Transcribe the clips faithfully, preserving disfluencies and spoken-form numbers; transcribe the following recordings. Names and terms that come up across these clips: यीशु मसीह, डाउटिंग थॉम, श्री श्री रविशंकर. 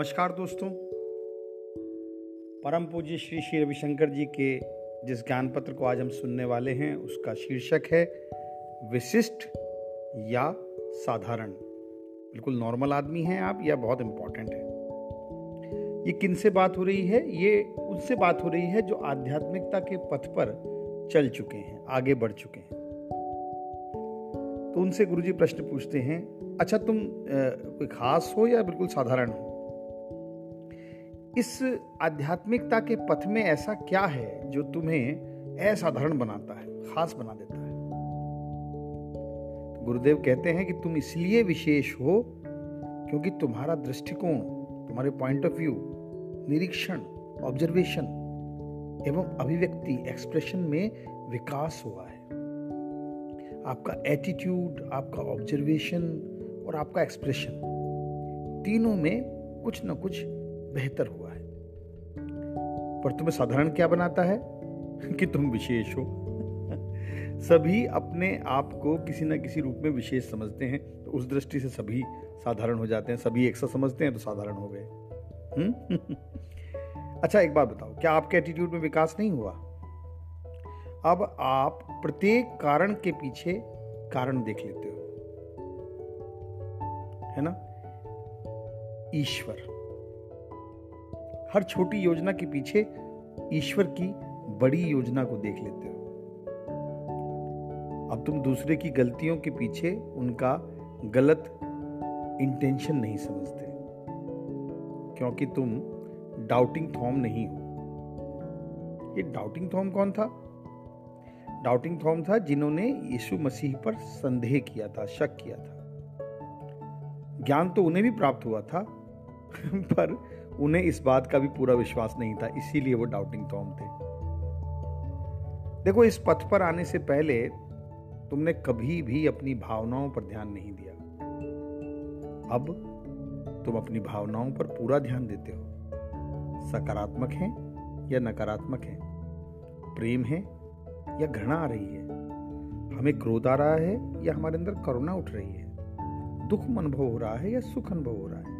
नमस्कार दोस्तों, परम पूज्य श्री श्री रविशंकर जी के जिस ज्ञान पत्र को आज हम सुनने वाले हैं उसका शीर्षक है विशिष्ट या साधारण। बिल्कुल नॉर्मल आदमी हैं आप या बहुत इम्पोर्टेंट है। ये किन से बात हो रही है? ये उनसे बात हो रही है जो आध्यात्मिकता के पथ पर चल चुके हैं, आगे बढ़ चुके हैं। तो उनसे गुरुजी प्रश्न पूछते हैं, अच्छा तुम कोई खास हो या बिल्कुल साधारण हो? इस आध्यात्मिकता के पथ में ऐसा क्या है जो तुम्हें असाधारण बनाता है, खास बना देता है? तो गुरुदेव कहते हैं कि तुम इसलिए विशेष हो क्योंकि तुम्हारा दृष्टिकोण, तुम्हारे पॉइंट ऑफ व्यू, निरीक्षण, ऑब्जर्वेशन एवं अभिव्यक्ति, एक्सप्रेशन में विकास हुआ है। आपका एटीट्यूड, आपका ऑब्जर्वेशन और आपका एक्सप्रेशन, तीनों में कुछ ना कुछ बेहतर हुआ है। पर तुम्हें साधारण क्या बनाता है? कि तुम विशेष हो। सभी अपने आप को किसी ना किसी रूप में विशेष समझते हैं, तो उस दृष्टि से सभी साधारण हो जाते हैं। सभी एक सा समझते हैं तो साधारण हो गए। अच्छा एक बात बताओ, क्या आपके एटीट्यूड में विकास नहीं हुआ? अब आप प्रत्येक कारण के पीछे कारण देख लेते हो, है ना? ईश्वर, हर छोटी योजना के पीछे ईश्वर की बड़ी योजना को देख लेते हो। अब तुम दूसरे की गलतियों के पीछे उनका गलत इंटेंशन नहीं समझते, क्योंकि तुम डाउटिंग थॉम नहीं हो। ये डाउटिंग थॉम कौन था? डाउटिंग थॉम था जिन्होंने यीशु मसीह पर संदेह किया था, शक किया था। ज्ञान तो उन्हें भी प्राप्त हुआ था, पर उन्हें इस बात का भी पूरा विश्वास नहीं था, इसीलिए वो डाउटिंग थॉम थे। देखो, इस पथ पर आने से पहले तुमने कभी भी अपनी भावनाओं पर ध्यान नहीं दिया। अब तुम अपनी भावनाओं पर पूरा ध्यान देते हो। सकारात्मक है या नकारात्मक है, प्रेम है या घृणा आ रही है, हमें क्रोध आ रहा है या हमारे अंदर करुणा उठ रही है, दुख अनुभव हो रहा है या सुख अनुभव हो रहा है,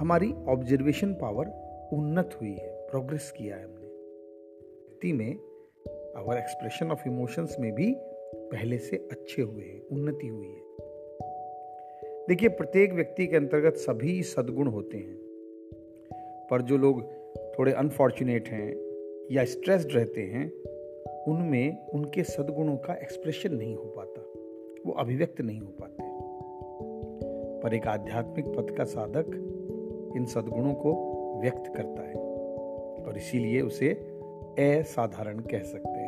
हमारी ऑब्जर्वेशन पावर उन्नत हुई है, प्रोग्रेस किया है हमने। व्यक्ति में आवर एक्सप्रेशन ऑफ इमोशंस में भी पहले से अच्छे हुए हैं, उन्नति हुई है। देखिए, प्रत्येक व्यक्ति के अंतर्गत सभी सद्गुण होते हैं, पर जो लोग थोड़े अनफॉर्चुनेट हैं या स्ट्रेस्ड रहते हैं उनमें उनके सद्गुणों का एक्सप्रेशन नहीं हो पाता, वो अभिव्यक्त नहीं हो पाते। पर एक आध्यात्मिक पथ का साधक इन सद्गुणों को व्यक्त करता है और इसीलिए उसे असाधारण कह सकते हैं।